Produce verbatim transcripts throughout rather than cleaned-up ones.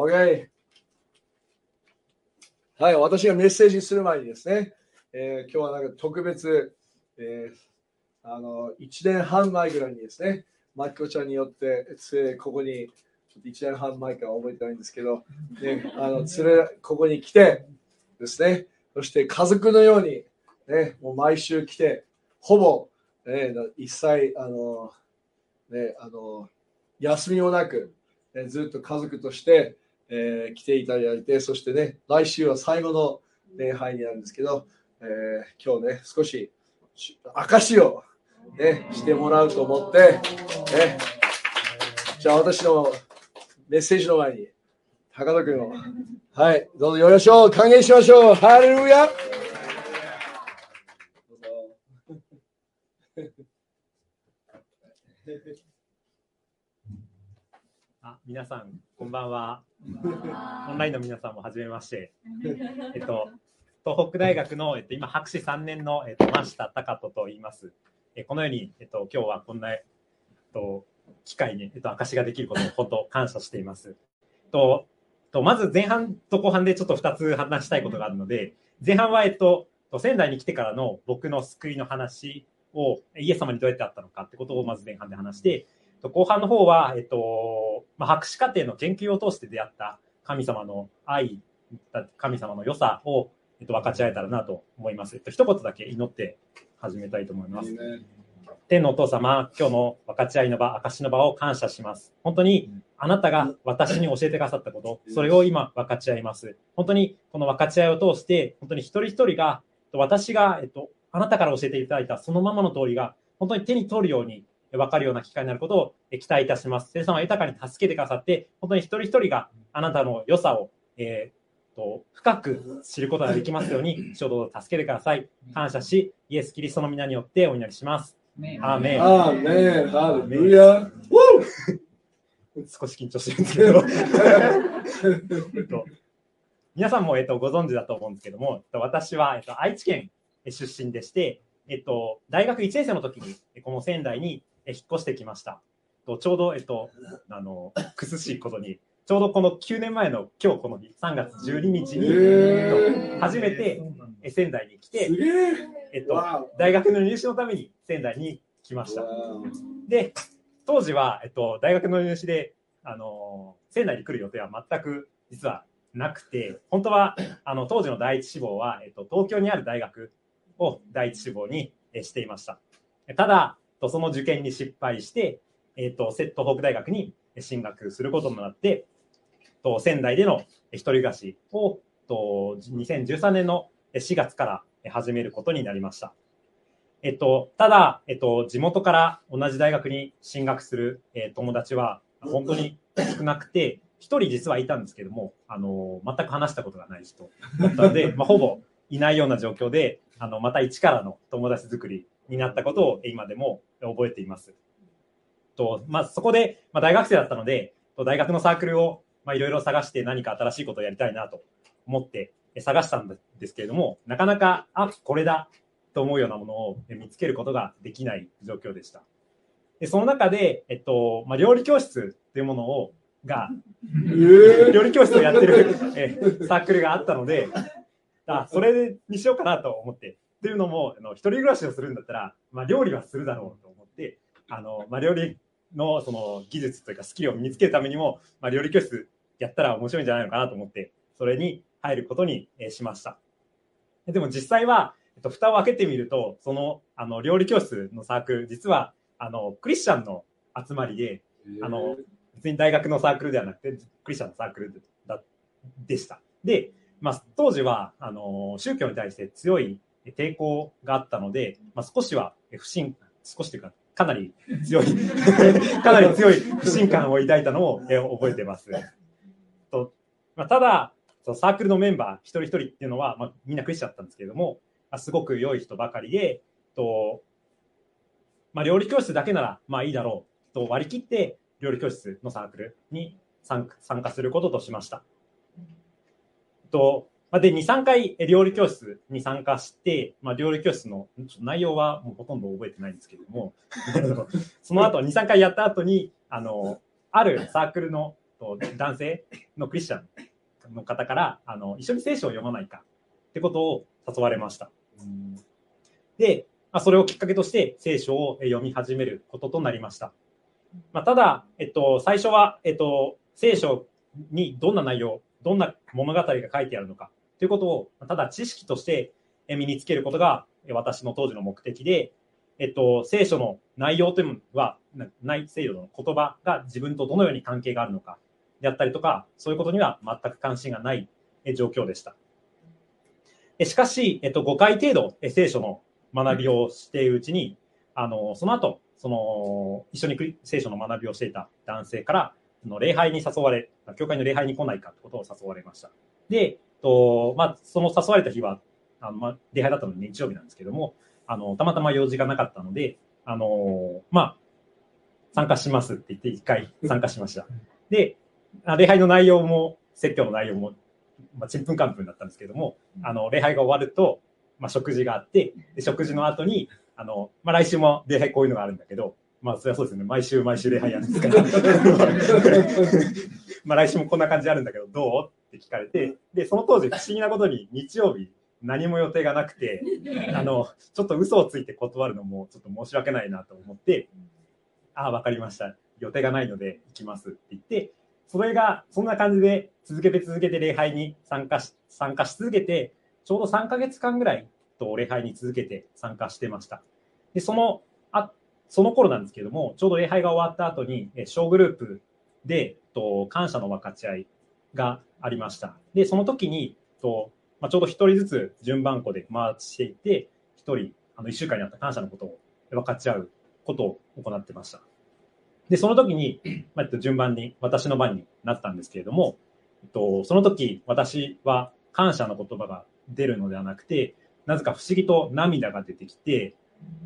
OK。はい、私がメッセージする前にですね、えー、今日はなんか特別、えー、あのいちねんはん前ぐらいにですね、マキコちゃんによってここにいちねんはん前から覚えてないんですけど、ね、あの連れここに来てですね、そして家族のように、ね、もう毎週来て、ほぼ、ね、一切あの、ね、あの休みもなく、ね、ずっと家族として、えー、来ていただいて、そしてね、来週は最後の礼拝になるんですけど、えー、今日ね、少し証しを、ね、してもらうと思って、ね、じゃあ私のメッセージの前に、高田君を、はい、どうぞよろしく、歓迎しましょう。ハレルヤ。あ、皆さん、こんばんは。オンラインの皆さんもはじめまして。えっと、東北大学の、えっと、今、博士さんねんの、えっと、真下隆人と言います。えこのように、えっと、今日はこんな、えっと、機会に、えっと、証しができることを本当感謝しています。ととまず前半と後半でちょっとふたつ話したいことがあるので、前半は、えっと、仙台に来てからの僕の救いの話をイエス様にどうやってあったのかってことをまず前半で話して、と後半の方は、えっとまあ、博士課程の研究を通して出会った神様の愛、神様の良さを、えっと、分かち合えたらなと思います。えっと、一言だけ祈って始めたいと思います。いいね。天のお父様、今日の分かち合いの場、証しの場を感謝します。本当にあなたが私に教えてくださったこと、それを今分かち合います。本当にこの分かち合いを通して、本当に一人一人が、私が、えっと、あなたから教えていただいたそのままの通りが、本当に手に取るように分かるような機会になることを期待いたします。聖霊様は豊かに助けてくださって、本当に一人一人があなたの良さを、えー深く知ることができますように、主を助けてください。感謝し、イエス・キリストの皆によってお祈りします。アーメン。アーメン。ハレルヤ。少し緊張してるんですけど、皆さんも、えっと、ご存知だと思うんですけども、私は、えっと、愛知県出身でして、えっと、大学いちねん生の時にこの仙台に引っ越してきました。とちょうど、えっと、あの苦しいことに、ちょうどこのきゅうねんまえの今日この日、さんがつじゅうににちに、えっと、初めて仙台に来て、えっと、大学の入試のために仙台に来ました。で、当時は、えっと、大学の入試で、あのー、仙台に来る予定は全く実はなくて、本当はあの当時の第一志望は、えっと、東京にある大学を第一志望にしていました。ただ、その受験に失敗して、えっと、東北大学に進学することもなって、と仙台での一人暮らしをとにせんじゅうさんねんのしがつから始めることになりました。えっと、ただ、えっと、地元から同じ大学に進学する、えー、友達は本当に少なくて、一人実はいたんですけども、あの全く話したことがない人だったので、まあ、ほぼいないような状況で、あのまた一からの友達作りになったことを今でも覚えています。とまあ、そこで、まあ、大学生だったので、大学のサークルをいろいろ探して何か新しいことをやりたいなと思って探したんですけれども、なかなか、あ、これだと思うようなものを見つけることができない状況でした。でその中で、えっとまあ、料理教室というものをが、えー、料理教室をやってるえサークルがあったので、あ、それにしようかなと思って。というのも、あの一人暮らしをするんだったら、まあ、料理はするだろうと思って、あのまあ、料理のその技術というかスキルを身につけるためにも、まあ、料理教室やったら面白いんじゃないのかなと思って、それに入ることにしました。でも実際は、えっと、蓋を開けてみると、その、あの料理教室のサークル、実はあのクリスチャンの集まりで、あの別に大学のサークルではなくてクリスチャンのサークルだでした。で、まあ、当時はあの宗教に対して強い抵抗があったので、まあ、少しは不信、少しというか、かなり強いかなり強い不信感を抱いたのを覚えています。とまあ、ただサークルのメンバー一人一人っていうのは、まあ、みんなクリスチャンだったんですけれども、すごく良い人ばかりで、と、まあ、料理教室だけならまあいいだろうと割り切って料理教室のサークルに参加することとしました。とでにさんかい料理教室に参加して、まあ、料理教室の内容はもうほとんど覚えてないんですけれどもその後にさんかいやった後にあのあるサークルのと男性のクリスチャンの方からあの一緒に聖書を読まないかってことを誘われました。で、まあ、それをきっかけとして聖書を読み始めることとなりました。まあ、ただ、えっと、最初は、えっと、聖書にどんな内容、どんな物語が書いてあるのかということをただ知識として身につけることが私の当時の目的で、えっと、聖書の内容というのはない聖書の言葉が自分とどのように関係があるのかであったりとか、そういうことには全く関心がない状況でした。しかし、えっと、ごかい程度聖書の学びをしているうちに、あのその後その一緒に聖書の学びをしていた男性からの礼拝に誘われ、教会の礼拝に来ないかということを誘われました。で、とまあ、その誘われた日はあの、まあ、礼拝だったので日曜日なんですけども、あのたまたま用事がなかったので、あのまあ、参加しますって言っていっかい参加しました。で、礼拝の内容も説教の内容もちんぷんかんぷんだったんですけども、あの礼拝が終わると、まあ、食事があって、で食事の後にあの、まあ、来週も礼拝こういうのがあるんだけど、まあそれはそうですね、毎週毎週礼拝やるんですからまあ来週もこんな感じあるんだけどどうって聞かれて、でその当時不思議なことに日曜日何も予定がなくて、あのちょっと嘘をついて断るのもちょっと申し訳ないなと思って、ああ分かりました、予定がないので行きますって言って、それがそんな感じで続けて続けて礼拝に参加し参加し続けて、ちょうどさんかげつかんぐらいと礼拝に続けて参加してました。でそのあその頃なんですけども、ちょうど礼拝が終わった後に小グループでと感謝の分かち合いがありました。でその時にと、まあ、ちょうどひとりずつ順番こで回していて、ひとりあのいっしゅうかんにあった感謝のことを分かち合うことを行ってました。でその時に、まあ、順番に私の番になったんですけれども、とその時私は感謝の言葉が出るのではなくて、なぜか不思議と涙が出てきて、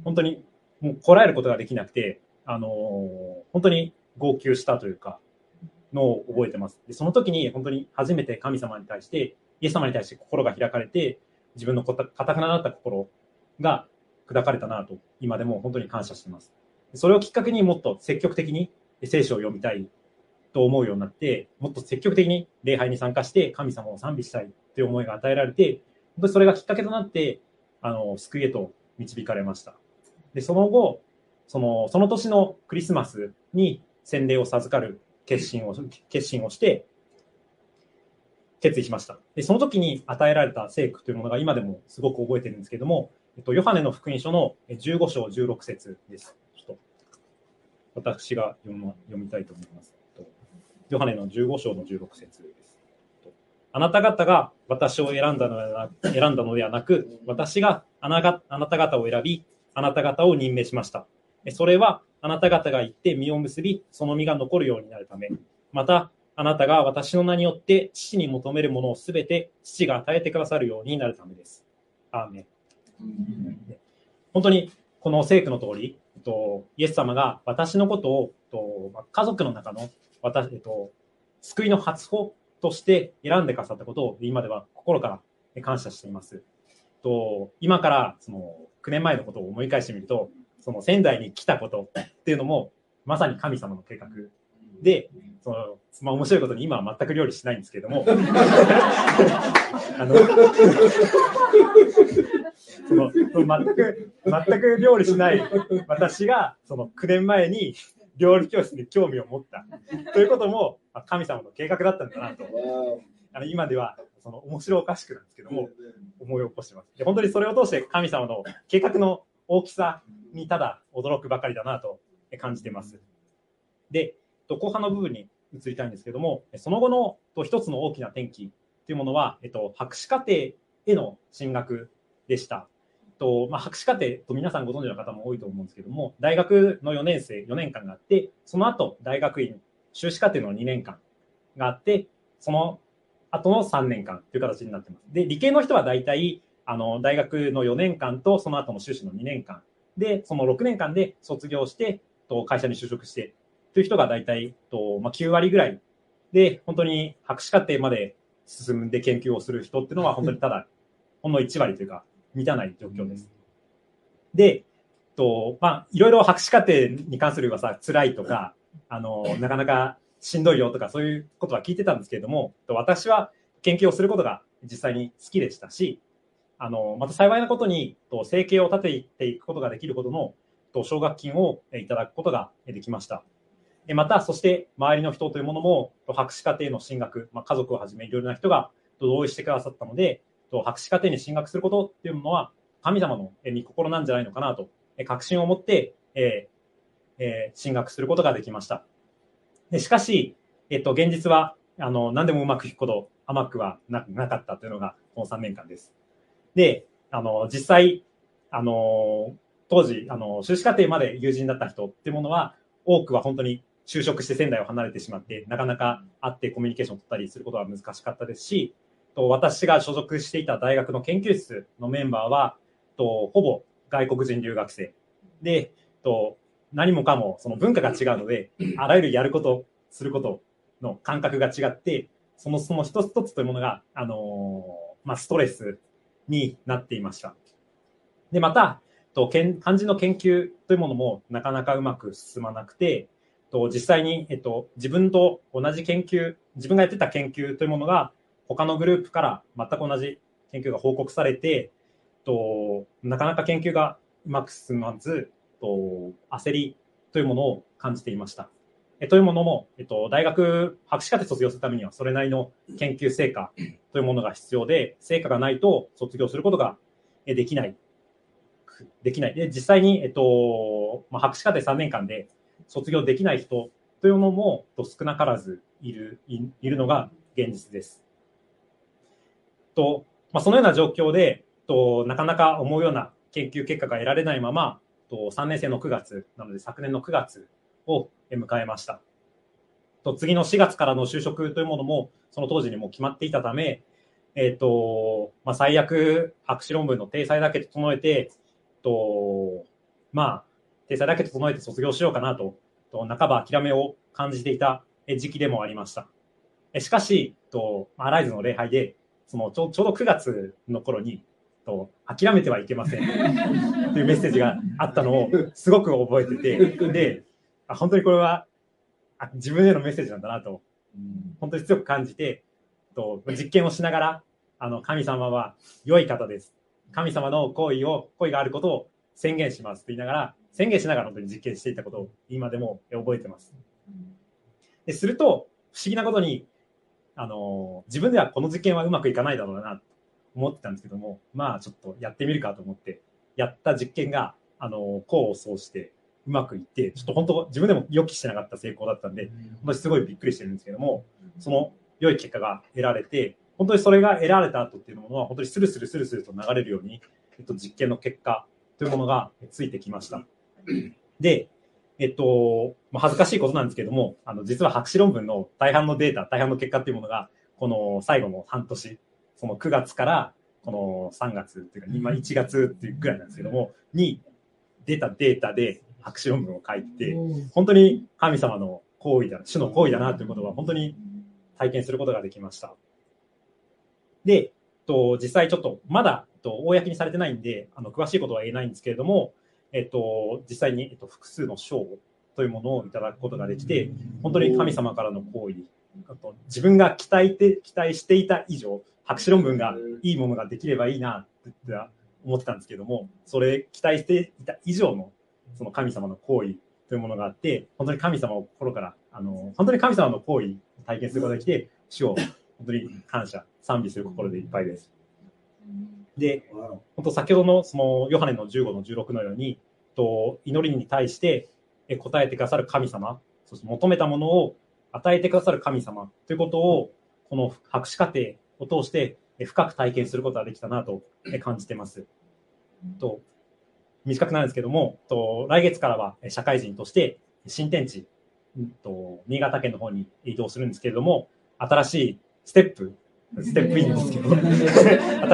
本当にもうこらえることができなくて、あのー、本当に号泣したというかのを覚えてます。でその時に本当に初めて神様に対して、イエス様に対して心が開かれて、自分の固くなだった心が砕かれたなと今でも本当に感謝してます。それをきっかけにもっと積極的に聖書を読みたいと思うようになって、もっと積極的に礼拝に参加して神様を賛美したいという思いが与えられて、本当にそれがきっかけとなってあの救いへと導かれました。でその後その、その年のクリスマスに洗礼を授かる決心を、決心をして決意しました。でその時に与えられた聖句というものが今でもすごく覚えてるんですけども、えっと、ヨハネの福音書のじゅうごしょうじゅうろくせつです。ちょっと私が読み、読みたいと思います。ヨハネのじゅうごしょうのじゅうろくせつです。あなた方が私を選んだのではなく、選んだのではなく、私があなた、あなた方を選び、あなた方を任命しました。それはあなた方が行って実を結び、その実が残るようになるため、またあなたが私の名によって父に求めるものをすべて父が与えてくださるようになるためです。アーメン。本当にこの聖句の通り、イエス様が私のことを家族の中の私救いの初歩として選んでくださったことを今では心から感謝しています。今からそのきゅうねんまえのことを思い返してみると、その仙台に来たことっていうのもまさに神様の計画で、そのまあ面白いことに今は全く料理しないんですけれどもあのその全く全く料理しない私がそのきゅうねんまえに料理教室に興味を持ったということも神様の計画だったんだなと、あの今ではその面白おかしくなんですけども思い起こしてます。で本当にそれを通して神様の計画の大きさにただ驚くばかりだなと感じています。で後半の部分に移りたいんですけども、その後の一つの大きな転機というものは、えっと、博士課程への進学でした。とまあ、博士課程と皆さんご存知の方も多いと思うんですけども、大学のよねんせいよねんかんがあって、その後大学院修士課程のにねんかんがあって、そのあとのさんねんかんという形になっています。で、理系の人は大体あの大学のよねんかんとその後の修士のにねんかんで、そのろくねんかんで卒業してと会社に就職してという人が大体と、まあ、きゅうわりぐらいで、本当に博士課程まで進んで研究をする人っていうのは本当にただほんのいちわりというか満たない状況です。でと、まあ、いろいろ博士課程に関する噂はつらいとか、あのなかなかしんどいよとかそういうことは聞いてたんですけれども、私は研究をすることが実際に好きでしたし、あのまた幸いなことに生計を立てていくことができるほどの奨学金をいただくことができました。また、そして周りの人というものも博士課程の進学、まあ、家族をはじめいろいろな人が同意してくださったので、博士課程に進学することっていうものは神様の御心なんじゃないのかなと確信を持って、えーえー、進学することができました。でしかし、えっと、現実はあの何でもうまくいくほど甘くは な, なかったというのがこのさんねんかんです。で、あの実際、あの当時あの修士課程まで友人だった人っていうものは多くは本当に就職して仙台を離れてしまってなかなか会ってコミュニケーションを取ったりすることは難しかったですし、私が所属していた大学の研究室のメンバーはほぼ外国人留学生で、何もかもその文化が違うのであらゆるやることすることの感覚が違って、そのその一つ一つというものが、あのーまあ、ストレスになっていました。でまた漢字の研究というものもなかなかうまく進まなくて、実際に、えっと、自分と同じ研究、自分がやってた研究というものが他のグループから全く同じ研究が報告されて、となかなか研究がうまく進まず、と焦りというものを感じていました。えというものも、えっと、大学博士課程卒業するためにはそれなりの研究成果というものが必要で、成果がないと卒業することができない。できないで実際に、えっとまあ、博士課程さんねんかんで卒業できない人というのも少なからずいる、いるのが現実です。とまあ、そのような状況でとなかなか思うような研究結果が得られないままとさんねん生のくがつなので昨年のくがつを迎えました。と次のしがつからの就職というものもその当時にもう決まっていたため、えーとまあ、最悪博士論文の体裁だけ整えてとまあ体裁だけ整えて卒業しようかなと半ば諦めを感じていた時期でもありました。しかしとアライズの礼拝でそのちょ、ちょうどくがつの頃にと諦めてはいけませんというメッセージがあったのをすごく覚えてて、であ本当にこれはあ自分へのメッセージなんだなと本当に強く感じて、と実験をしながらあの神様は良い方です、神様の行為を行為があることを宣言しますと言いながら宣言しながら本当に実験していたことを今でも覚えてます。ですると不思議なことにあの自分ではこの実験はうまくいかないだろうなと思ってたんですけども、まあちょっとやってみるかと思ってやった実験があの功を奏してうまくいって、ちょっと本当自分でも予期してなかった成功だったんで本当にすごいびっくりしてるんですけども、その良い結果が得られて、本当にそれが得られた後っていうものは本当にスルスルスルスルと流れるように、えっと、実験の結果というものがついてきました。で、えっと、まあ、恥ずかしいことなんですけども、あの実は博士論文の大半のデータ、大半の結果っていうものがこの最後の半年、そのくがつからこのさんがつっていうか今いちがつっていうぐらいなんですけどもに出たデータで博士論文を書いて、本当に神様の行為だ、主の行為だなということは本当に体験することができました。で、と実際ちょっとまだと公にされてないんであの詳しいことは言えないんですけれども、えっと、実際に、えっと、複数の賞というものをいただくことができて、本当に神様からの行為、あと自分が期待て、期待していた以上博士論文がいいものができればいいなって思ってたんですけども、それ期待していた以上のその神様の行為というものがあって、本当に神様を心からあの本当に神様の行為を体験することができて、主を本当に感謝賛美する心でいっぱいです。で、本当先ほど の, そのヨハネのじゅうごのじゅうろくのようにと祈りに対して答えてくださる神様、そして求めたものを与えてくださる神様ということをこの博士課程を通して深く体験することができたなと感じています。と短くなるんですけども、と来月からは社会人として新天地と新潟県の方に移動するんですけれども、新しいステップステップインですけど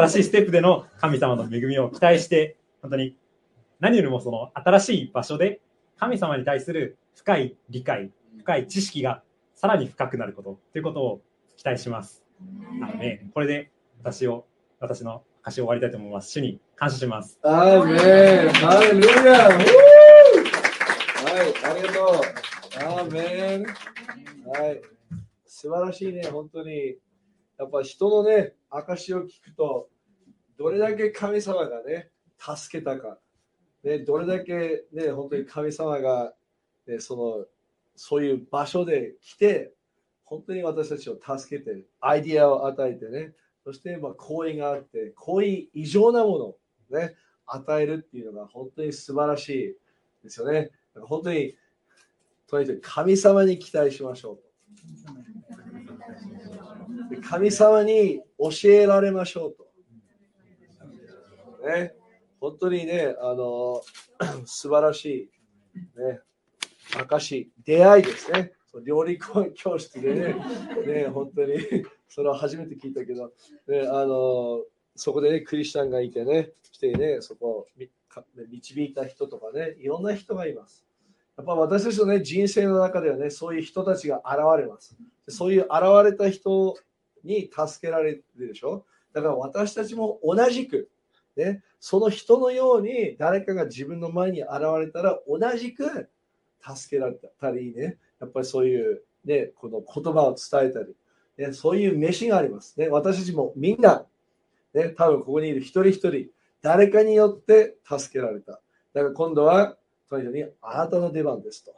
新しいステップでの神様の恵みを期待して、本当に何よりもその新しい場所で神様に対する深い理解、深い知識がさらに深くなることということを期待します。なのでこれで私を私の歌詞を終わりたいと思います。主に感謝します。アーメン、ハレルヤー、はい、ありがとう、アーメン。はい、素晴らしいね、本当に。やっぱ人のね、証を聞くと、どれだけ神様がね、助けたか、ね、どれだけね、本当に神様が、ね、その、そういう場所で来て、本当に私たちを助けて、アイディアを与えてね、そしてまあ行為があって、行為以上なものをね、与えるっていうのが本当に素晴らしいですよね。本当に、とにかく神様に期待しましょう。神様に教えられましょうと。ね、本当にね、あの素晴らしい、ね、証、出会いですね。料理教室で ね, ね、本当にそれは初めて聞いたけど、ね、あのそこで、ね、クリスチャンがいてね、してね、そこを導いた人とかね、いろんな人がいます。やっぱ私たちの、ね、人生の中ではね、そういう人たちが現れます。そういう現れた人に助けられるでしょ。だから私たちも同じく、ね、その人のように誰かが自分の前に現れたら同じく助けられたりね、やっぱりそういう、ね、この言葉を伝えたり、ね、そういう飯がありますね。私たちもみんな、ね、多分ここにいる一人一人、誰かによって助けられた。だから今度は、その人にあなたの出番ですと。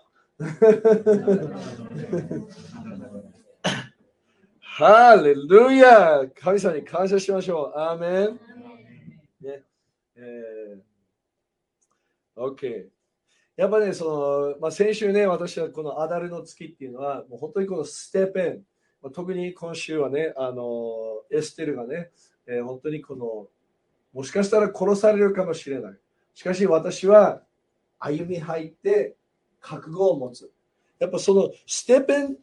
ハレルヤ、神様に感謝しましょう。アーメン。ね、えー、OK。やっぱね、その、まあ、先週ね、私はこのアダルの月っていうのは、もう本当にこのステップイン、まあ、特に今週はね、あのエステルがね、えー、本当にこの、もしかしたら殺されるかもしれない。しかし私は歩み入って覚悟を持つ。やっぱそのステップイン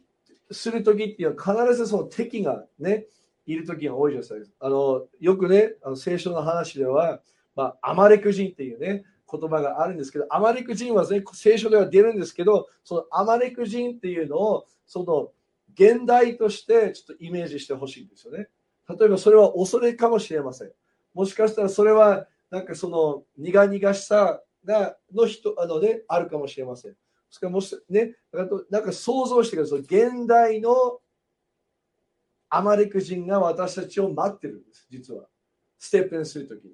するときっていうのは、必ずその敵がね、いるときが多いじゃないですか。あのよくね、あの聖書の話では、まあ、アマレク人っていうね、言葉があるんですけど、アマレク人は、ね、聖書では出るんですけど、そのアマレク人っていうのをその現代としてちょっとイメージしてほしいんですよね。例えばそれは恐れかもしれません。もしかしたらそれはなんかその苦々しさがの人あのねあるかもしれません。それからもしね、なんか想像してください。現代のアマレク人が私たちを待ってるんです。実はステップインするときに。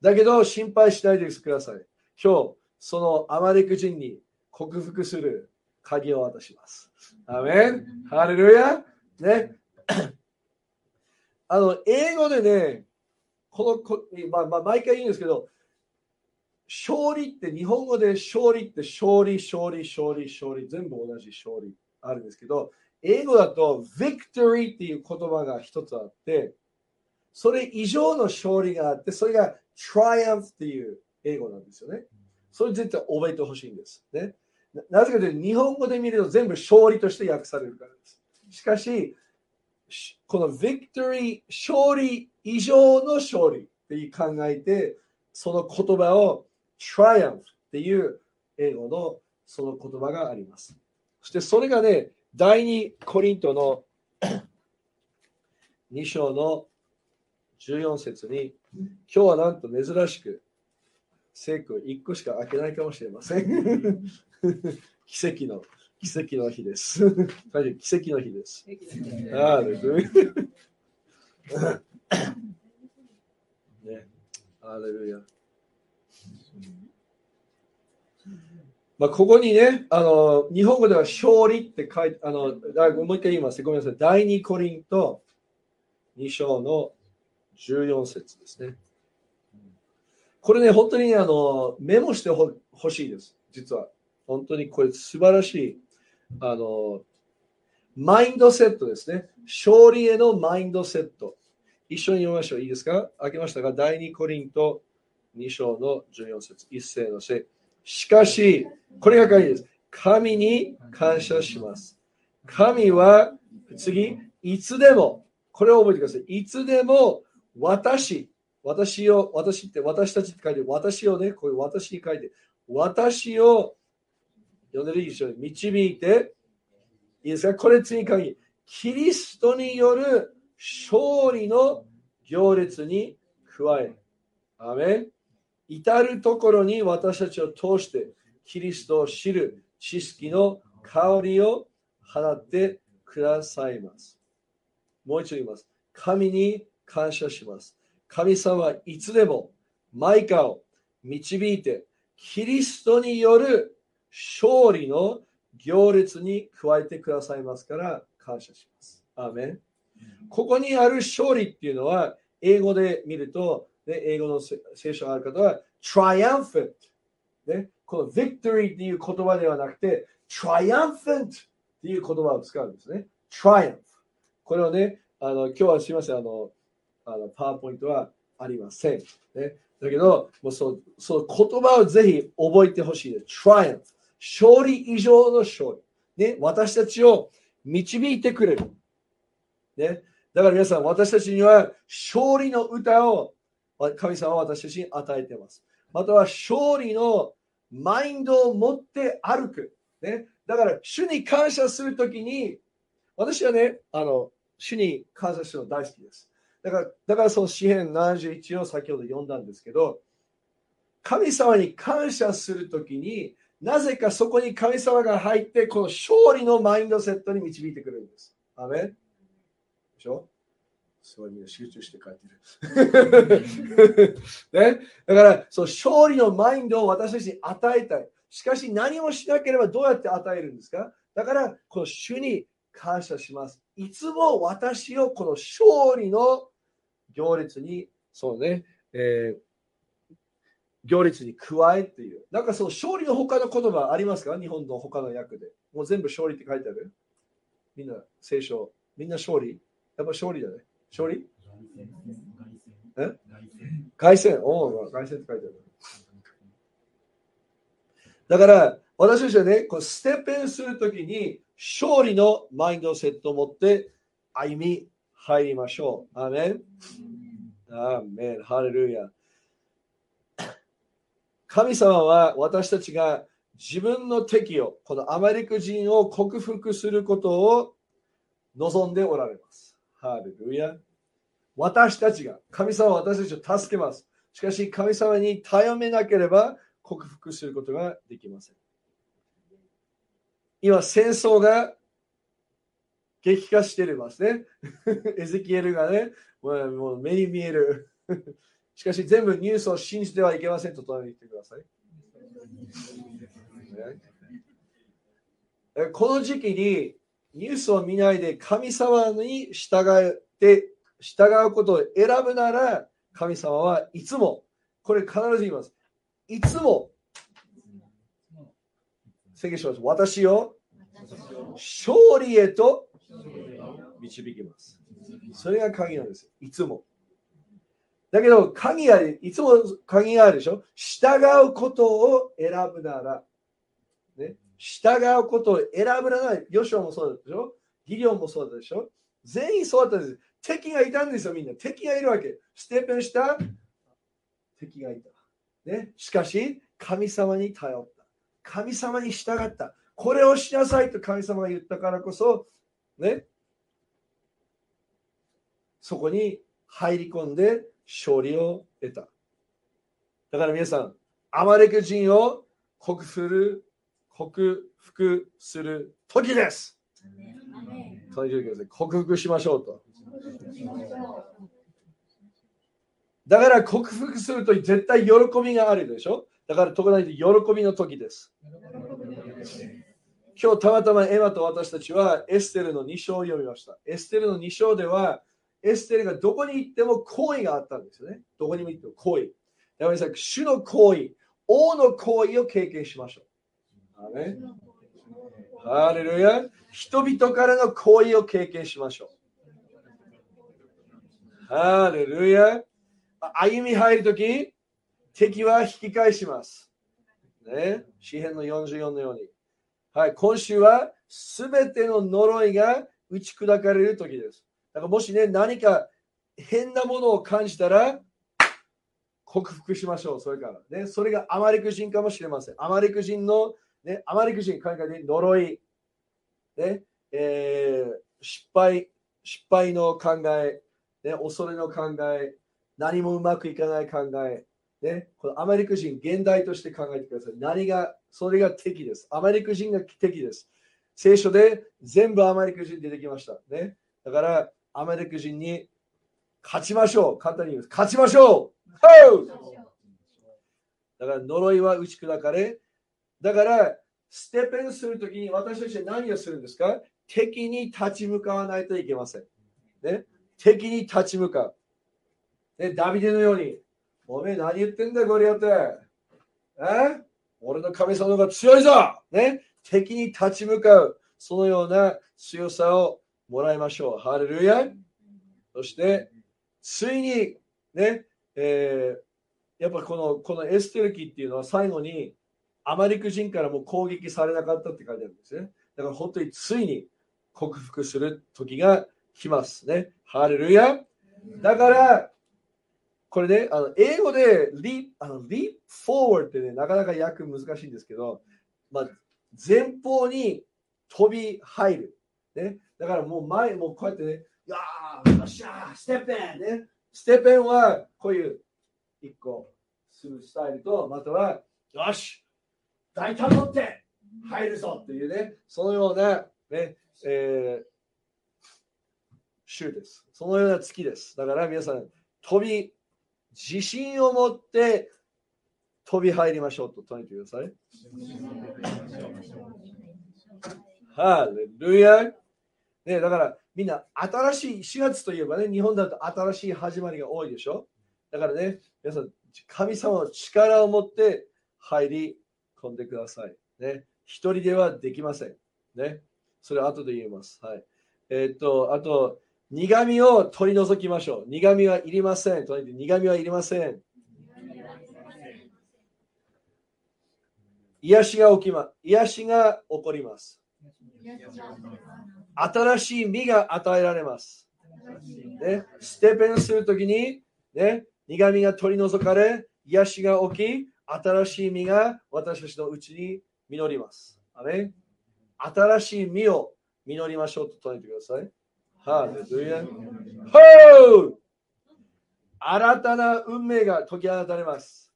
だけど心配しないでください。今日、そのアマレク人に克服する鍵を渡します。アーメン。ハレルヤ。ね。あの、英語でね、このこ、まあまあ、毎回言うんですけど、勝利って、日本語で勝利って、勝利、勝利、勝利、勝利、全部同じ勝利あるんですけど、英語だと、victory っていう言葉が一つあって、それ以上の勝利があって、それがtriumph っていう英語なんですよね。それ絶対覚えてほしいんです、ね。なぜかというと、日本語で見ると全部勝利として訳されるからです。しかし、この victory、勝利以上の勝利って考えて、その言葉を triumph っていう英語のその言葉があります。そしてそれがね、だいにコリントのに章のじゅうよん節に、今日はなんと珍しく聖句をいっこしか開けないかもしれません。奇跡の奇跡の日です。奇跡の日です。あね、アレルヤ。まあここにね、あの日本語では勝利って書いて、あのもう一回言います。ごめんなさい。だいにコリントに章のじゅうよん節ですね。これね、本当に、ね、あのメモしてほしいです。実は。本当にこれ素晴らしいあのマインドセットですね。勝利へのマインドセット。一緒に読みましょう。いいですか？開けましたが、だいにコリントに章のじゅうよん節、一節のせい。しかし、これが鍵です。神に感謝します。神は、次、いつでも、これを覚えてください。いつでも、私、私を、私って、私たちって書いて、私をね、こういう私に書いて、私を、ヨネリー一緒に導いて、いいですか？これ次に鍵。キリストによる勝利の行列に加え、アーメン。至るところに私たちを通して、キリストを知る知識の香りを払ってくださいます。もう一度言います。神に感謝します。神様はいつでもマイカを導いて、キリストによる勝利の行列に加えてくださいますから感謝します。アーメン。ここにある勝利っていうのは、英語で見ると、ね、英語の聖書がある方は、triumphant、ね。この victory っていう言葉ではなくて、triumphant っていう言葉を使うんですね。triumph。これをね、あの今日はすみません、あの、あのパワーポイントはありません。ね、だけど、もうそう、そう言葉をぜひ覚えてほしいです。triumph。勝利以上の勝利。ね、私たちを導いてくれる。ね、だから皆さん、私たちには勝利の歌を神様は私たちに与えています。または勝利のマインドを持って歩く。ね、だから、主に感謝するときに、私はね、あの、主に感謝するの大好きです。だから、だからその詩編ななじゅういちを先ほど読んだんですけど、神様に感謝するときに、なぜかそこに神様が入って、この勝利のマインドセットに導いてくれるんです。アメン。でしょ？すごいみんな集中して書いてる、ね、だからそう勝利のマインドを私たちに与えたい。しかし何もしなければどうやって与えるんですか？だからこの主に感謝します。いつも私をこの勝利の行列にそうね、えー、行列に加えっていう、なんかその勝利の他の言葉ありますか？日本の他の訳でもう全部勝利って書いてある。みんな聖書みんな勝利、やっぱ勝利だね。勝利？凱旋。凱旋。おお、凱旋って書いてある。だから、私たちはね、こうステップインするときに、勝利のマインドセットを持って、歩み入りましょう。アーメン。アーメン。ハレルヤ。神様は私たちが自分の敵を、このアメリカ人を克服することを望んでおられます。ハレルヤ。私たちが、神様は私たちを助けます。しかし、神様に頼めなければ克服することができません。今、戦争が激化していますね。エゼキエルがね、もう目に見える。しかし、全部ニュースを信じてはいけませんと隣に言ってください。この時期に、ニュースを見ないで神様に従って従うことを選ぶなら、神様はいつも、これ必ず言います、いつも宣言します。私を勝利へと導きます。それが鍵なんです。いつもだけど鍵がある、いつも鍵があるでしょ。従うことを選ぶならね、従うことを選ぶらない。ヨシュアもそうだったでしょ。ギリオンもそうだったでしょ。全員そうだったんです。敵がいたんですよ。みんな敵がいるわけ。ステップした敵がいた、ね、しかし神様に頼った、神様に従った。これをしなさいと神様が言ったからこそね、そこに入り込んで勝利を得た。だから皆さん、アマレク人を克服する克服する時です。そういう状況です。克服しましょうと。だから克服すると絶対喜びがあるでしょ。だから特に喜びの時です。今日たまたまエマと私たちはエステルのに章を読みました。エステルのに章ではエステルがどこに行っても行為があったんですよね。どこにも行っても行為。だから皆さん、主の行為、王の行為を経験しましょう。ハレルヤ。人々からの行為を経験しましょう。ハレルヤ。歩み入るとき、敵は引き返します。ね、詩編のよんじゅうよんのように。はい、今週はすべての呪いが打ち砕かれるときです。だからもしね、何か変なものを感じたら、克服しましょう。それから、ね、それがアマレク人かもしれません。アマレク人のね、アマレク人、考えて呪い、ね、えー、失敗、失敗の考え、ね、恐れの考え、何もうまくいかない考え、ね、このアマレク人、現代として考えてください。何が、それが敵です。アマレク人が敵です。聖書で全部アメリカ人出てきました、ね、だからアメリカ人に勝ちましょう。簡単に言います。勝ちましょう。だから呪いは打ち砕かれ、だからステップインするときに私たちは何をするんですか？敵に立ち向かわないといけません、ね、敵に立ち向かう、ね、ダビデのように、おめえ何言ってんだゴリアテ、え？俺の神様が強いぞ、ね、敵に立ち向かう、そのような強さをもらいましょう。ハレルヤ。そしてついにね、えー、やっぱこのこのエステル記っていうのは最後にアマリク人からも攻撃されなかったって書いてあるんですね。だから本当についに克服する時が来ますね。ハレルヤ。だからこれね、あの英語でリあのリープフォーワードってね、なかなか訳難しいんですけど、まあ前方に飛び入る、ね、だからもう前もうこうやってね、よっしゃーステップイン、ね、ステップインはこういう一個するスタイルと、またはよし大胆乗って入るぞっていうね、そのようなね、えー、週です。そのような月です。だから皆さん飛び自信を持って飛び入りましょうと唱えてください。ハレルヤ、ね、だからみんな新しいしがつといえばね、日本だと新しい始まりが多いでしょ。だからね、皆さん神様の力を持って入り込んでください、ね、一人ではできません、ね、それは後で言います、はい。えー、っとあと苦味を取り除きましょう。苦味はいりません。苦味はいりません。癒しが起きます。癒しが起こります。新しい実が与えられます。ね、ステップインするときに、ね、苦味が取り除かれ、癒しが起き、新しい実が私たちのうちに実ります。アメン。新しい実を実りましょうと唱えてください。ハーレルヤ。ほう！新たな運命が解き放たれます。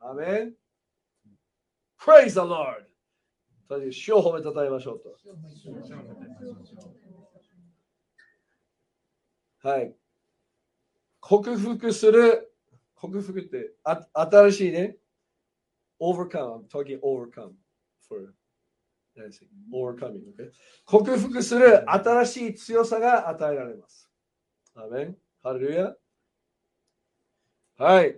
アメン。Praise the Lord。主を褒めたたえましょうと。はい。克服する。克服って、あ、新しいね。Overcome。I'm talking overcome for.Overcoming, okay? 克服する新しい強さが与えられます。アメン。ハレルヤ。はい。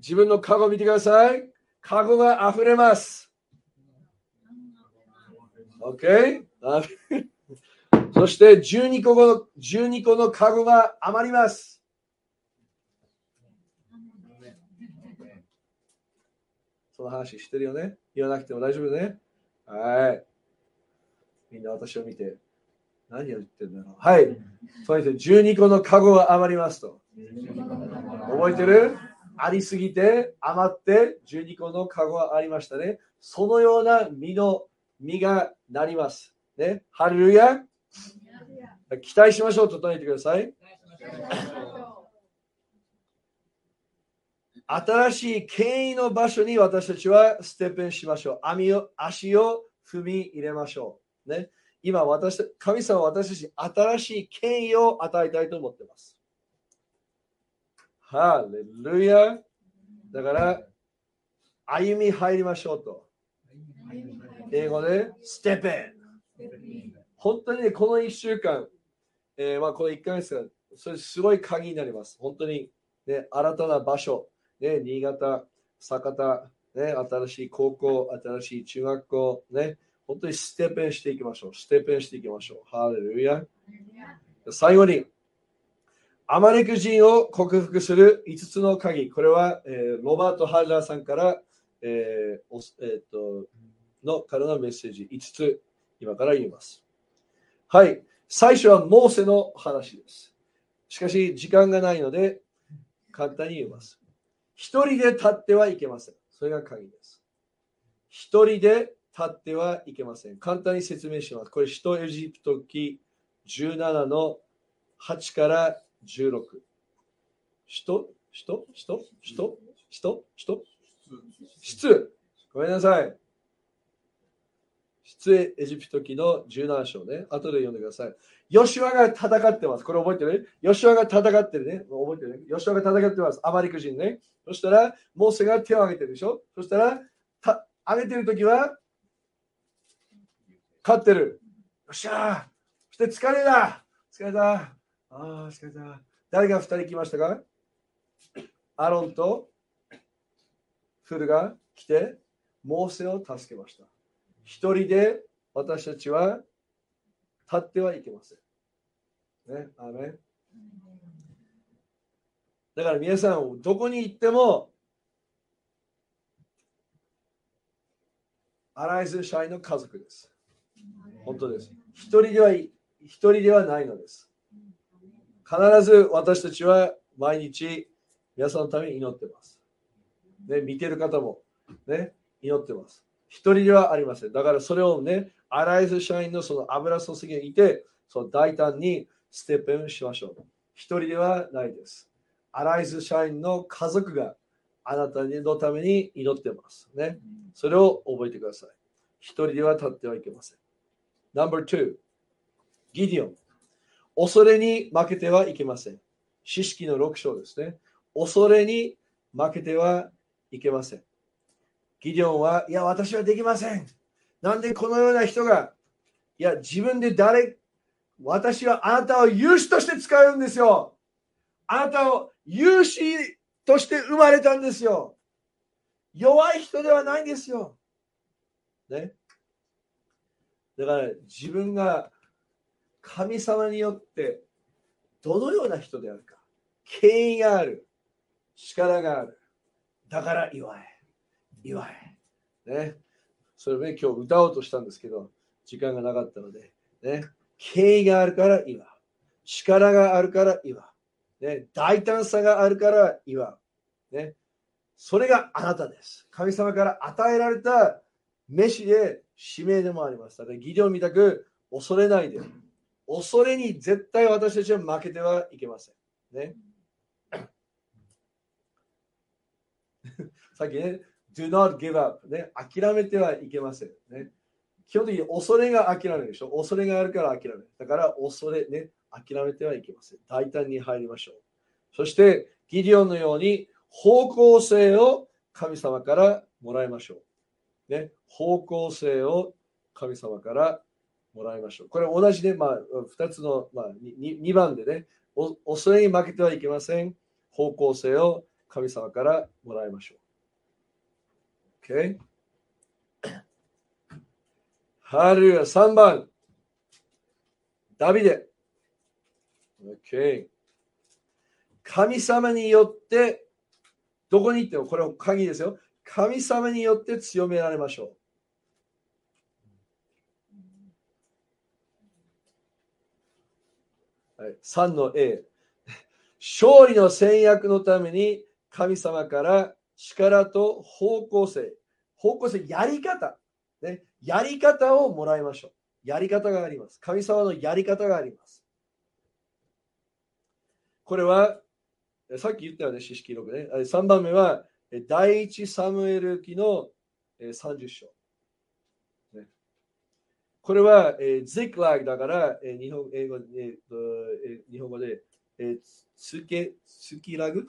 自分のカゴを見てください。カゴがあふれます。OK? そしてじゅうにこの、じゅうにこのカゴが余ります。その話してるよね。言わなくても大丈夫ね。はい。みんな私を見て、何を言ってるんだろう。はい。それでじゅうにこのカゴが余りますと。覚えてる？ありすぎて、余って、じゅうにこのカゴがありましたね。そのような実の実がなります。ね。ハレルヤ。期待しましょうと唱えてください。新しい権威の場所に私たちはステップインしましょう。網を足を踏み入れましょう、ね、今私神様は私たちに新しい権威を与えたいと思っています。ハレルヤ。だから歩み入りましょうと、英語でステップイン。本当に、ね、このいっしゅうかん、えーまあ、このいっかげつがそれすごい鍵になります。本当に、ね、新たな場所、ね、新潟、酒田、ね、新しい高校、新しい中学校、ね、本当にステップインしていきましょう。ステップインしていきましょう。ハレルヤ。最後に、アマレク人を克服するいつつの鍵。これは、えー、ロバート・ハーラーさんから、えーえー、っとのからのメッセージいつつ、今から言います。はい。最初はモーセの話です。しかし、時間がないので、簡単に言います。一人で立ってはいけません。それが鍵です。一人で立ってはいけません。簡単に説明します。これ、使徒エジプト記じゅうななのはちからじゅうろく。使徒、使徒、使徒、使徒、使徒、使徒、使徒、ごめんなさい。出エジプト記のじゅうなな章ね。後で読んでください。ヨシュアが戦ってます。これ覚えてる？ヨシュアが戦ってるね。覚えてる？ヨシュアが戦ってます。アマリク人ね。そしたら、モーセが手を挙げてるでしょ。そしたら、た挙げてるときは、勝ってる。よっしゃー。そして疲れだ。疲れた。ああ、疲れた。誰がふたり来ましたか？アロンとフルが来て、モーセを助けました。一人で私たちは立ってはいけません。ね、アーメン。だから皆さん、どこに行っても、アライズ社員の家族です。本当です。一人では、一人ではないのです。必ず私たちは毎日、皆さんのために祈ってます。ね、見てる方も、ね、祈ってます。一人ではありません。だからそれをね、アライズ社員のその油注ぎにいて、その大胆にステップインしましょう。一人ではないです。アライズ社員の家族があなたのために祈ってます。ね、それを覚えてください。一人では立ってはいけません。ナンバーツー、ギディオン。恐れに負けてはいけません。士師記のろく章ですね。恐れに負けてはいけません。ギディオンは、いや、私はできません。なんでこのような人が、いや、自分で誰、私はあなたを勇士として使うんですよ。あなたを勇士として生まれたんですよ。弱い人ではないんですよ。ね。だから、自分が神様によって、どのような人であるか。権威がある。力がある。だから祝え。祝え。ね。それを、ね、今日歌おうとしたんですけど、時間がなかったので、ね。権威があるから祝う。力があるから祝う。ね。大胆さがあるから祝う。ね。それがあなたです。神様から与えられた飯で使命でもあります。だから技量みたく恐れないで。恐れに絶対私たちは負けてはいけません。ね。さっきね、do not give up、ね、諦めてはいけません、ね。基本的に恐れが諦めるでしょ。恐れがあるから諦める。だから恐れ、ね、諦めてはいけません。大胆に入りましょう。そして、ギディオンのように方向性を神様からもらいましょう。ね、方向性を神様からもらいましょう。これ同じで、ね、まあ、ふたつの、まあ、にばんでね、恐れに負けてはいけません。方向性を神様からもらいましょう。OK。ハレルヤ。さんばん。ダビデ。OK。神様によって、どこに行っても、これは鍵ですよ。神様によって強められましょう。さんの A、 勝利の戦略のために神様から力と方向性、方向性、やり方、ね、やり方をもらいましょう。やり方があります。神様のやり方があります。これはさっき言ったよね、士師記録ね。さんばんめは第一サムエル記のさんじゅう章。これは、えー、ゼックラグだから、えー、日本英語、えー、日本語で、えー、つけ、つきラグ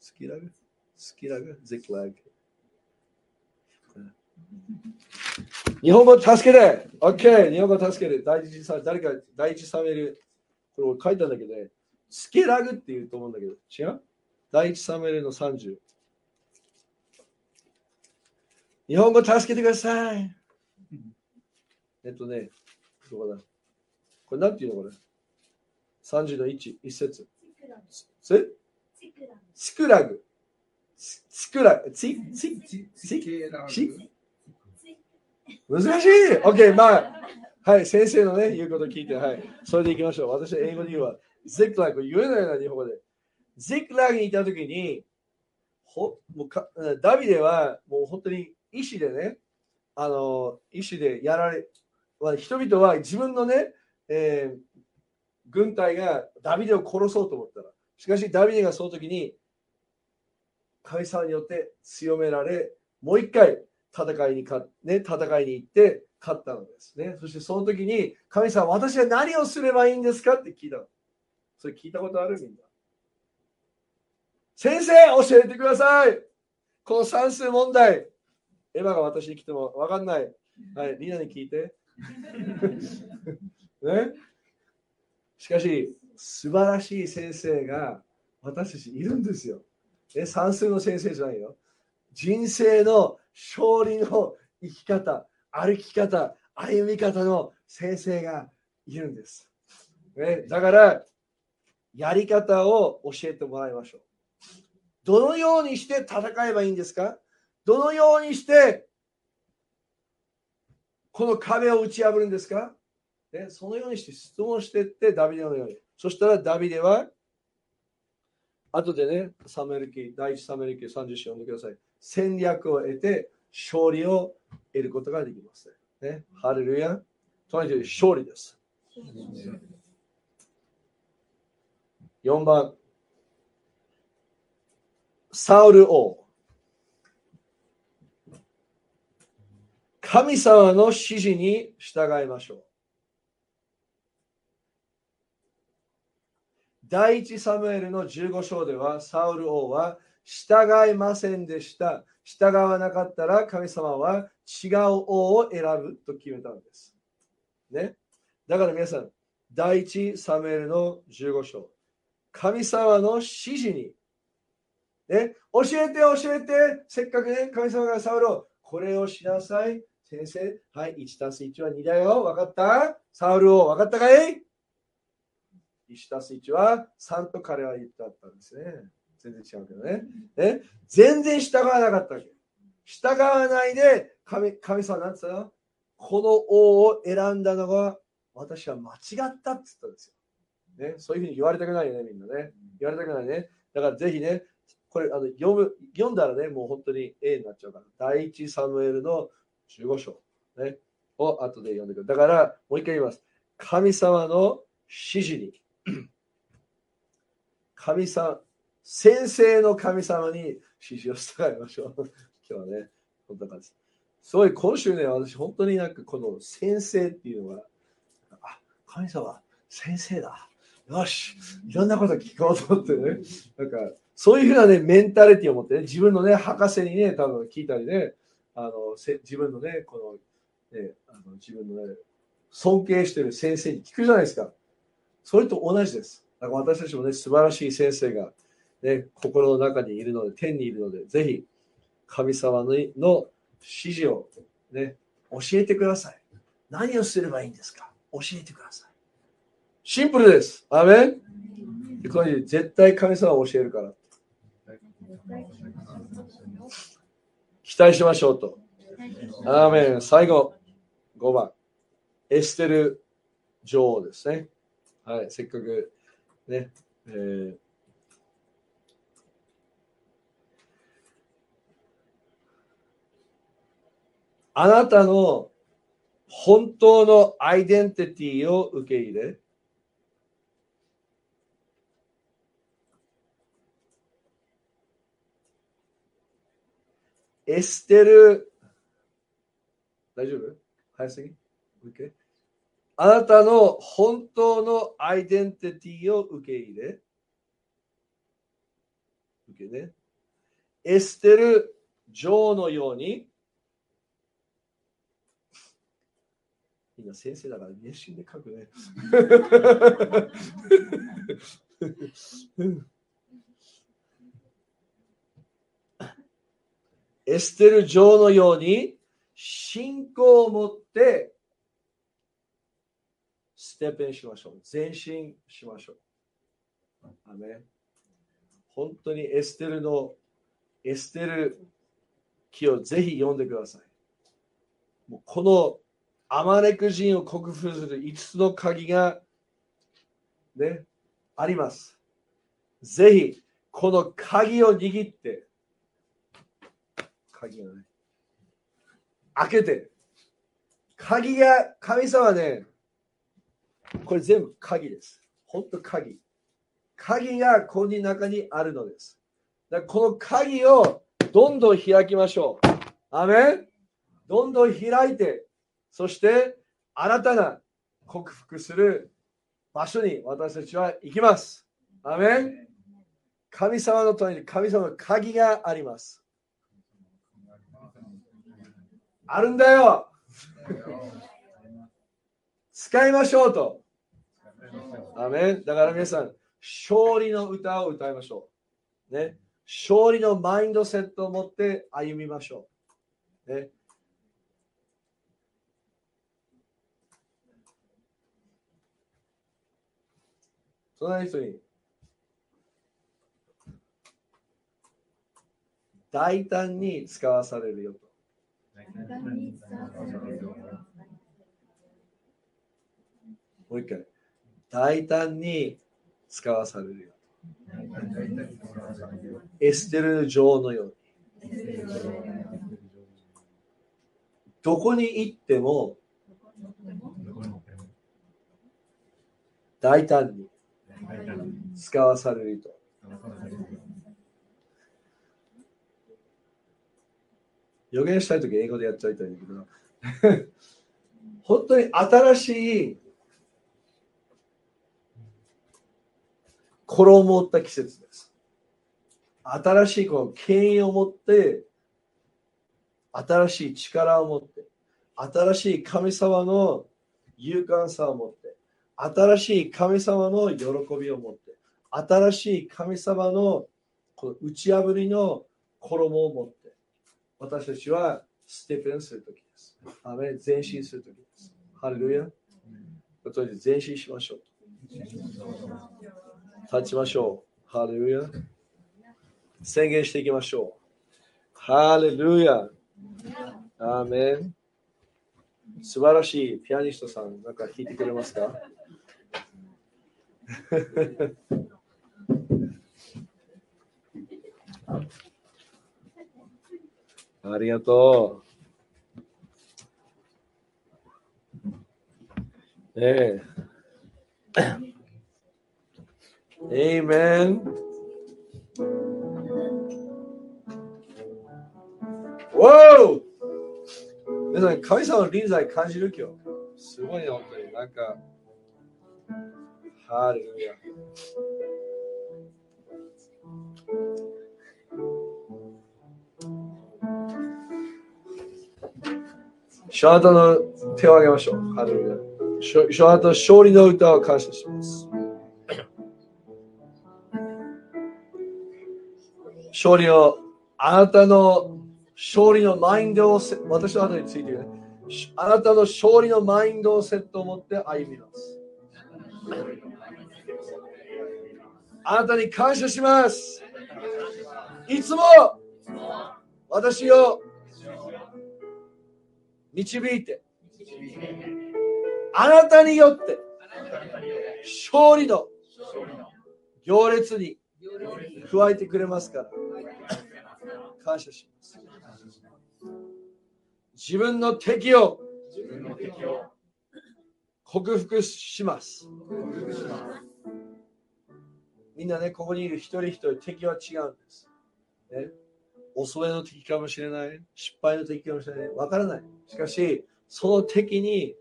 つきラグつきラグゼックラグ。日本語助けて !OK! 日本語助けて。第一、誰か第一サムエル、これ書いたんだけどね、つけラグって言うと思うんだけど、違う？第一サムエルのさんじゅう。日本語助けてください。えっとね、どこだこれなんていうのこれ ?さんじゅう のいち、一節。つくらぐ。つくらぐ。つくらぐ。つく難しい !OK、まあ、はい、先生のね、言うこと聞いて、はい、それでいきましょう。私は英語で言うわ。ゼクラグ、言えないな、日本語で。ゼクラグにいたときに、ほもうかダビデは、もう本当に意志でね、あの、意志でやられ、人々は自分のね、えー、軍隊がダビデを殺そうと思ったら、しかしダビデがその時に神様によって強められ、もう一回戦いにか、ね、戦いに行って買ったのですね。そしてその時に神様、私は何をすればいいんですかって聞いたの。それ聞いたことあるみんな。先生、教えてください。この算数問題。エヴァが私に来ても分かんない。はい、リナに聞いて。ね、しかし、素晴らしい先生が私たちいるんですよ。ね、算数の先生じゃないよ。人生の勝利の生き方、歩き方、歩み方の先生がいるんです。ね、だから、やり方を教えてもらいましょう。どのようにして戦えばいいんですか？どのようにしてこの壁を打ち破るんですか？ね、そのようにして質問していって、ダビデのように。そしたらダビデは、後でね、サムエル記、第一サムエル記さんじゅう章を読んでください。戦略を得て、勝利を得ることができます。ね、ハレルヤ。とにかく勝利です。よんばん、サウル王。神様の指示に従いましょう。第一サムエルのじゅうご章では、サウル王は従いませんでした。従わなかったら神様は違う王を選ぶと決めたんです。ね。だから皆さん、第一サムエルのじゅうご章。神様の指示に。ね、教えて教えて、せっかくね、神様がサウル王、これをしなさい。先生、はい、いちたすいちはにだよ。わかった？サウル王、わかったかい？いちたすいちはさんと彼は言ったったんですね。全然違うけどね。ね、全然従わなかったわけ。従わないで、神、神様なんて言ったの？この王を選んだのが私は間違ったって言ったんですよ。ね、そういうふうに言われたくないよね、みんなね。言われたくないね。だからぜひね、これあの 読む、読んだらね、もう本当に A になっちゃうから。第一サムエルのじゅうご章、ね、を後で読んでくる。だから、もう一回言います。神様の指示に。神様、先生の神様に指示を従いましょう。今日はね、こんな感じ。すごい、今週ね、私、本当になんかこの先生っていうのが、あ、神様、先生だ。よし、いろんなこと聞こうと思ってね。なんか、そういうふうなね、メンタリティを持ってね、自分のね、博士にね、多分聞いたりね、あのせ自分のね、この、ね、あの自分のね、尊敬している先生に聞くじゃないですか。それと同じです。だから私たちもね、素晴らしい先生が、ね、心の中にいるので、天にいるので、ぜひ、神様の指示を、ね、教えてください。何をすればいいんですか？教えてください。シンプルです。アメン。これ絶対神様を教えるから。期待しましょうと。アーメン。最後、ごばん。エステル女王ですね。はい、せっかくね、えー、あなたの本当のアイデンティティを受け入れ、エステル、大丈夫？早すぎ？ OK。あなたの本当のアイデンティティを受け入れ。受けね。エステル女王のように。みんな先生だから熱心で書くね。エステル女王のように信仰を持ってステップインしましょう。前進しましょう。アメン。本当にエステルのエステル記をぜひ読んでください。もうこのアマレク人を克服するいつつの鍵が、ね、あります。ぜひこの鍵を握って鍵がね、開けて、鍵が、神様ね、これ全部鍵です。本当鍵。鍵がこの中にあるのです。だからこの鍵をどんどん開きましょう。アメン。どんどん開いて、そして新たな克服する場所に私たちは行きます。アメン。神様の隣に神様の鍵があります。あるんだよ。使いましょうと。アメン。だから皆さん、勝利の歌を歌いましょう。ね。勝利のマインドセットを持って歩みましょう。ね。そんな人に大胆に使わされるよと。もう一回。大胆に使わされるよ。エステル女王のように。どこに行っても大胆に使わされると。予言したいとき英語でやっちゃいたいんだけど本当に新しい衣を持った季節です。新しいこの権威を持って、新しい力を持って、新しい神様の勇敢さを持って、新しい神様の喜びを持って、新しい神様のこの打ち破りの衣を持って、私たちはステップインするときです。アメン。前進するときです。ハレルヤ。とりあえず前進しましょう。立ちましょう。ハレルヤ。宣言していきましょう。ハレルヤ。アメン。素晴らしいピアニストさん、なんか弾いてくれますか？ありがとう。ええ。Amen。Wow。皆さん、神様の臨在感じる今日。すごいね、本当に。なんか、ハレルヤ。ショアトの手を挙げましょう。ハレルヤ。ショアト勝利の歌を感謝します。勝利を、あなたの勝利のマインドを、私の後についてね、あなたの勝利のマインドをセットを持って歩みます。あなたに感謝します。いつも私を導いて、あなたによって勝利の行列に加えてくれますから感謝します。自分の敵を克服します。みんなね、ここにいる一人一人敵は違うんです、ね。恐れの敵かもしれない、失敗の敵かもしれない、わからない。しかし、その敵に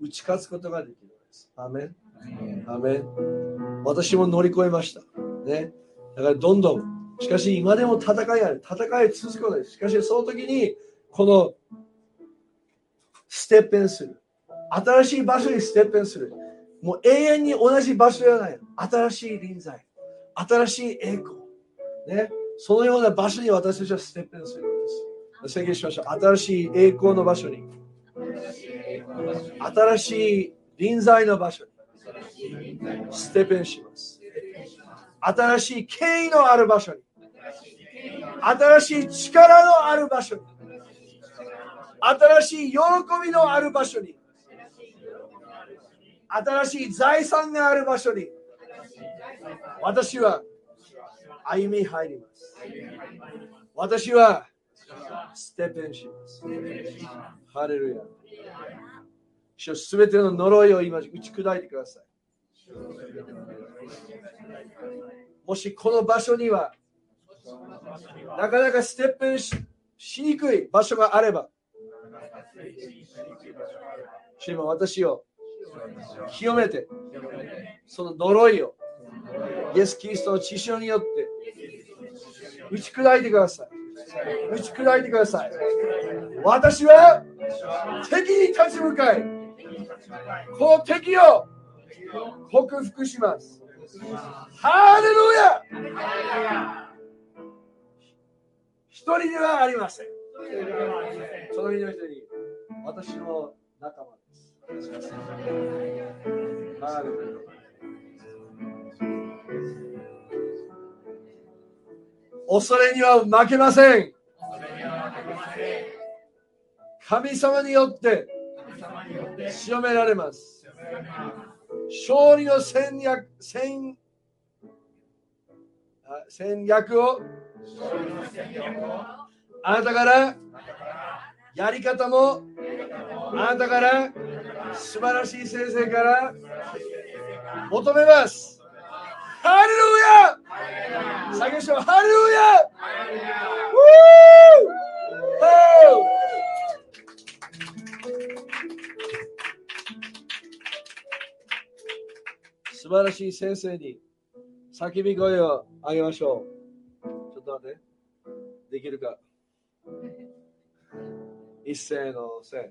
打ち勝つことができるんです。アメン。アメン。私も乗り越えました。ね。だからどんどん、しかし今でも戦いある、戦い続くことです。しかしその時に、このステップインする。新しい場所にステップインする。もう永遠に同じ場所ではない。新しい臨在、新しい栄光。ね。そのような場所に私たちはステップインするんです。宣言しましょう。新しい栄光の場所に。新しい臨在の場所に。ステップインします。新しい権威のある場所に。新しい力のある場所に。新しい喜びのある場所に。新しい財産がある場所に。私は歩み入ります。私はステップインします。ハレルヤ。すべての呪いを今打ち砕いてください。もしこの場所にはなかなかステップイン し, しにくい場所があれば、主よ、私を清めて、その呪いをイエス・キリストの血潮によって打ち砕いてください。打ち砕いてください。私は敵に立ち向かい、この敵を克服します。ハレルヤ。一人ではありません。その身の人に私の仲間です。ハレルヤ。恐れには負けません。神様によって強められます。勝利の戦略、戦、戦略をあなたから、やり方もあなたから、素晴らしい先生から求めます。ハレルヤ。下げましょう。ハレルヤ。素晴らしい先生に叫び声をあげましょう。ちょっと待って、できるか。一斉のせい。